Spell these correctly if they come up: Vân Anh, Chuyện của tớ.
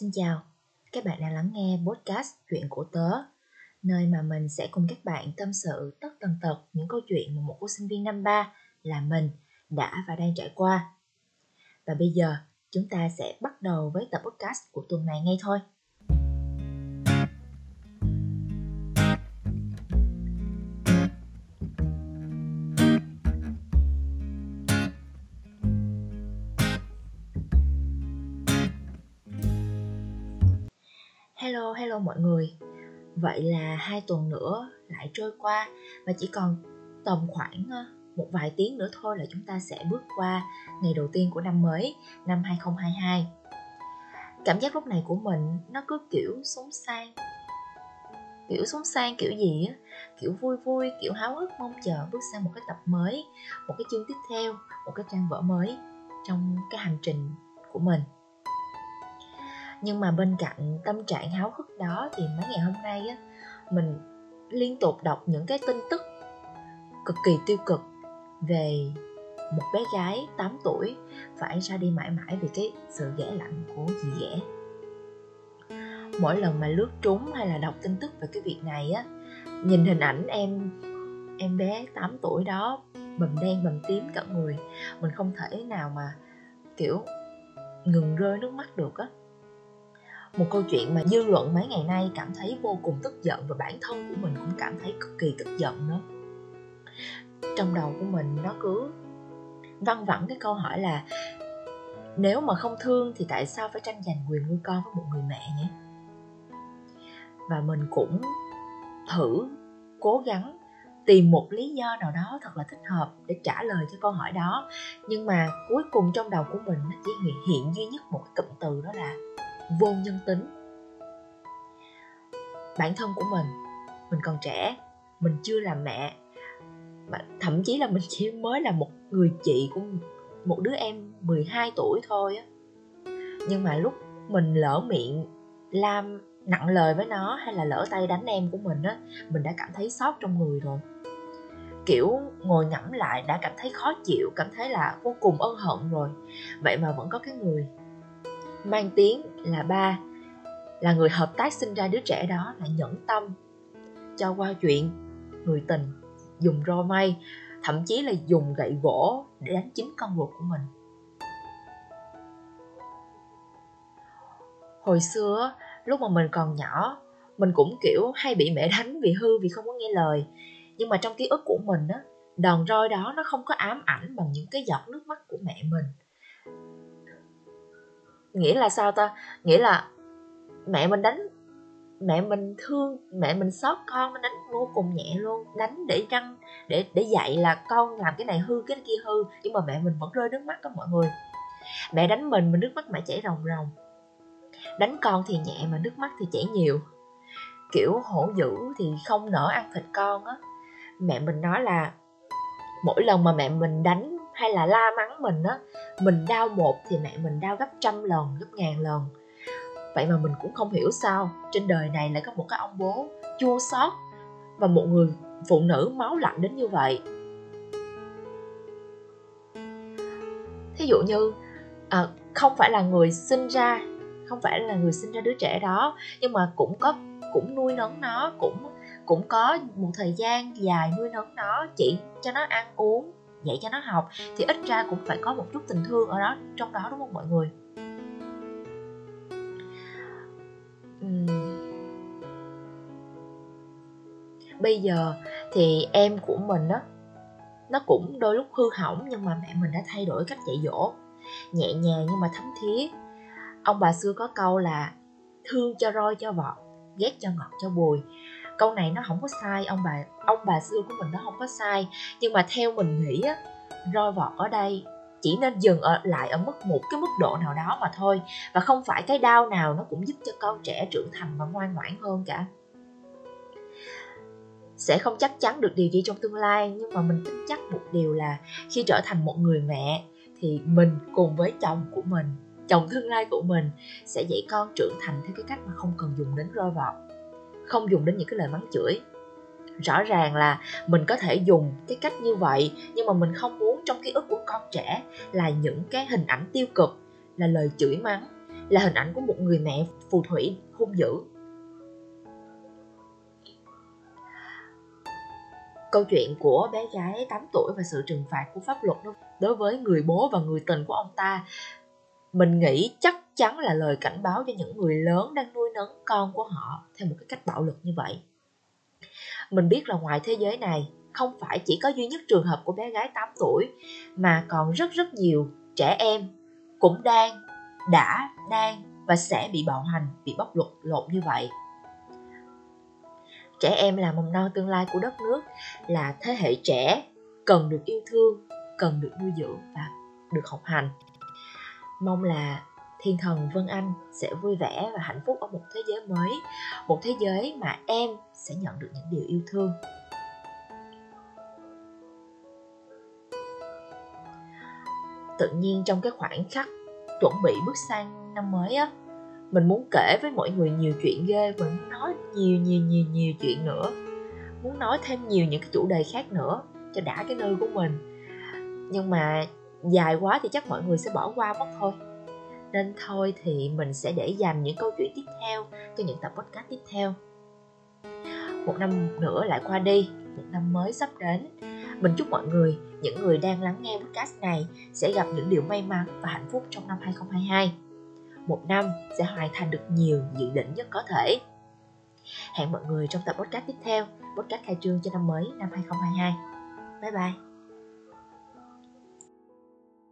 Xin chào, các bạn đang lắng nghe podcast Chuyện của tớ, nơi mà mình sẽ cùng các bạn tâm sự tất tần tật những câu chuyện mà một cô sinh viên năm 3 là mình đã và đang trải qua. Và bây giờ, chúng ta sẽ bắt đầu với tập podcast của tuần này ngay thôi. Hello mọi người. Vậy là 2 tuần nữa lại trôi qua và chỉ còn tầm khoảng một vài tiếng nữa thôi là chúng ta sẽ bước qua ngày đầu tiên của năm mới, năm 2022. Cảm giác lúc này của mình nó cứ kiểu súng sang kiểu gì á, kiểu vui, kiểu háo hức mong chờ bước sang một cái tập mới, một cái chương tiếp theo, một cái trang vở mới trong cái hành trình của mình. Nhưng mà bên cạnh tâm trạng háo hức đó thì mấy ngày hôm nay á, mình liên tục đọc những cái tin tức cực kỳ tiêu cực về một bé gái 8 tuổi phải ra đi mãi vì cái sự ghẻ lạnh của dì ghẻ. Mỗi lần mà lướt trúng hay là đọc tin tức về cái việc này á, nhìn hình ảnh em bé 8 tuổi đó bầm đen bầm tím cả người, mình không thể nào mà kiểu ngừng rơi nước mắt được á. Một câu chuyện mà dư luận mấy ngày nay cảm thấy vô cùng tức giận và bản thân của mình cũng cảm thấy cực kỳ tức giận nữa. Trong đầu của mình nó cứ văng vẳng cái câu hỏi là nếu mà không thương thì tại sao phải tranh giành quyền nuôi con với một người mẹ nhỉ? Và mình cũng thử cố gắng tìm một lý do nào đó thật là thích hợp để trả lời cho câu hỏi đó. Nhưng mà cuối cùng trong đầu của mình nó chỉ hiện duy nhất một cụm từ, đó là vô nhân tính. Bản thân của mình còn trẻ, mình chưa làm mẹ, thậm chí là mình chỉ mới là một người chị của một đứa em 12 tuổi thôi á. Nhưng mà lúc mình lỡ miệng làm nặng lời với nó hay là lỡ tay đánh em của mình á, mình đã cảm thấy xót trong người rồi. Kiểu ngồi ngẫm lại đã cảm thấy khó chịu, cảm thấy là vô cùng ân hận rồi. Vậy mà vẫn có cái người mang tiếng là ba, là người hợp tác sinh ra đứa trẻ đó lại nhẫn tâm cho qua chuyện người tình, dùng roi mây, thậm chí là dùng gậy gỗ để đánh chính con ruột của mình. Hồi xưa lúc mà mình còn nhỏ, mình cũng kiểu hay bị mẹ đánh vì hư, vì không có nghe lời. Nhưng mà trong ký ức của mình á, đòn roi đó nó không có ám ảnh bằng những cái giọt nước mắt của mẹ mình. Nghĩa là sao ta? Nghĩa là mẹ mình đánh, mẹ mình thương, mẹ mình xót con, nó đánh vô cùng nhẹ luôn. Đánh để răng, để dạy là con làm cái này hư, cái kia hư. Nhưng mà mẹ mình vẫn rơi nước mắt đó mọi người. Mẹ đánh mình nước mắt mẹ chảy ròng. Đánh con thì nhẹ mà nước mắt thì chảy nhiều. Kiểu hổ dữ thì không nỡ ăn thịt con á. Mẹ mình nói là mỗi lần mà mẹ mình đánh hay là la mắng mình á, mình đau một thì mẹ mình đau gấp trăm lần, gấp ngàn lần. Vậy mà mình cũng không hiểu sao trên đời này lại có một cái ông bố chua xót và một người phụ nữ máu lạnh đến như vậy. Thí dụ như không phải là người sinh ra đứa trẻ đó, nhưng mà cũng nuôi nấng nó, cũng có một thời gian dài nuôi nấng nó, chỉ cho nó ăn uống, dạy cho nó học, thì ít ra cũng phải có một chút tình thương ở đó, trong đó, đúng không mọi người? Bây giờ thì em của mình á, nó cũng đôi lúc hư hỏng, nhưng mà mẹ mình đã thay đổi cách dạy dỗ, nhẹ nhàng nhưng mà thấm thía. Ông bà xưa có câu là thương cho roi cho vọt, ghét cho ngọt cho bùi. Câu này nó không có sai, ông bà xưa của mình nó không có sai. Nhưng mà theo mình nghĩ á, roi vọt ở đây chỉ nên dừng lại ở một cái mức độ nào đó mà thôi. Và không phải cái đau nào nó cũng giúp cho con trẻ trưởng thành và ngoan ngoãn hơn cả. Sẽ không chắc chắn được điều gì trong tương lai, nhưng mà mình tin chắc một điều là khi trở thành một người mẹ thì mình cùng với chồng của mình, chồng tương lai của mình, sẽ dạy con trưởng thành theo cái cách mà không cần dùng đến roi vọt, không dùng đến những cái lời mắng chửi. Rõ ràng là mình có thể dùng cái cách như vậy, nhưng mà mình không muốn trong ký ức của con trẻ là những cái hình ảnh tiêu cực, là lời chửi mắng, là hình ảnh của một người mẹ phù thủy hung dữ. Câu chuyện của bé gái 8 tuổi và sự trừng phạt của pháp luật đối với người bố và người tình của ông ta, mình nghĩ chắc chắn là lời cảnh báo cho những người lớn đang nuôi nấng con của họ theo một cái cách bạo lực như vậy. Mình biết là ngoài thế giới này, không phải chỉ có duy nhất trường hợp của bé gái 8 tuổi, mà còn rất rất nhiều trẻ em cũng đã và sẽ bị bạo hành, bị bóc lột như vậy. Trẻ em là mầm non tương lai của đất nước, là thế hệ trẻ cần được yêu thương, cần được nuôi dưỡng và được học hành. Mong là thiên thần Vân Anh sẽ vui vẻ và hạnh phúc ở một thế giới mới, một thế giới mà em sẽ nhận được những điều yêu thương. Tự nhiên trong cái khoảnh khắc chuẩn bị bước sang năm mới á, mình muốn kể với mọi người nhiều chuyện ghê, mình muốn nói nhiều chuyện nữa, muốn nói thêm nhiều những cái chủ đề khác nữa cho đã cái nơi của mình, nhưng mà dài quá thì chắc mọi người sẽ bỏ qua mất thôi. Nên thôi thì mình sẽ để dành những câu chuyện tiếp theo cho những tập podcast tiếp theo. Một năm nữa lại qua đi, một năm mới sắp đến. Mình chúc mọi người, những người đang lắng nghe podcast này sẽ gặp những điều may mắn và hạnh phúc trong năm 2022. Một năm sẽ hoàn thành được nhiều dự định nhất có thể. Hẹn mọi người trong tập podcast tiếp theo, podcast khai trương cho năm mới năm 2022. Bye bye!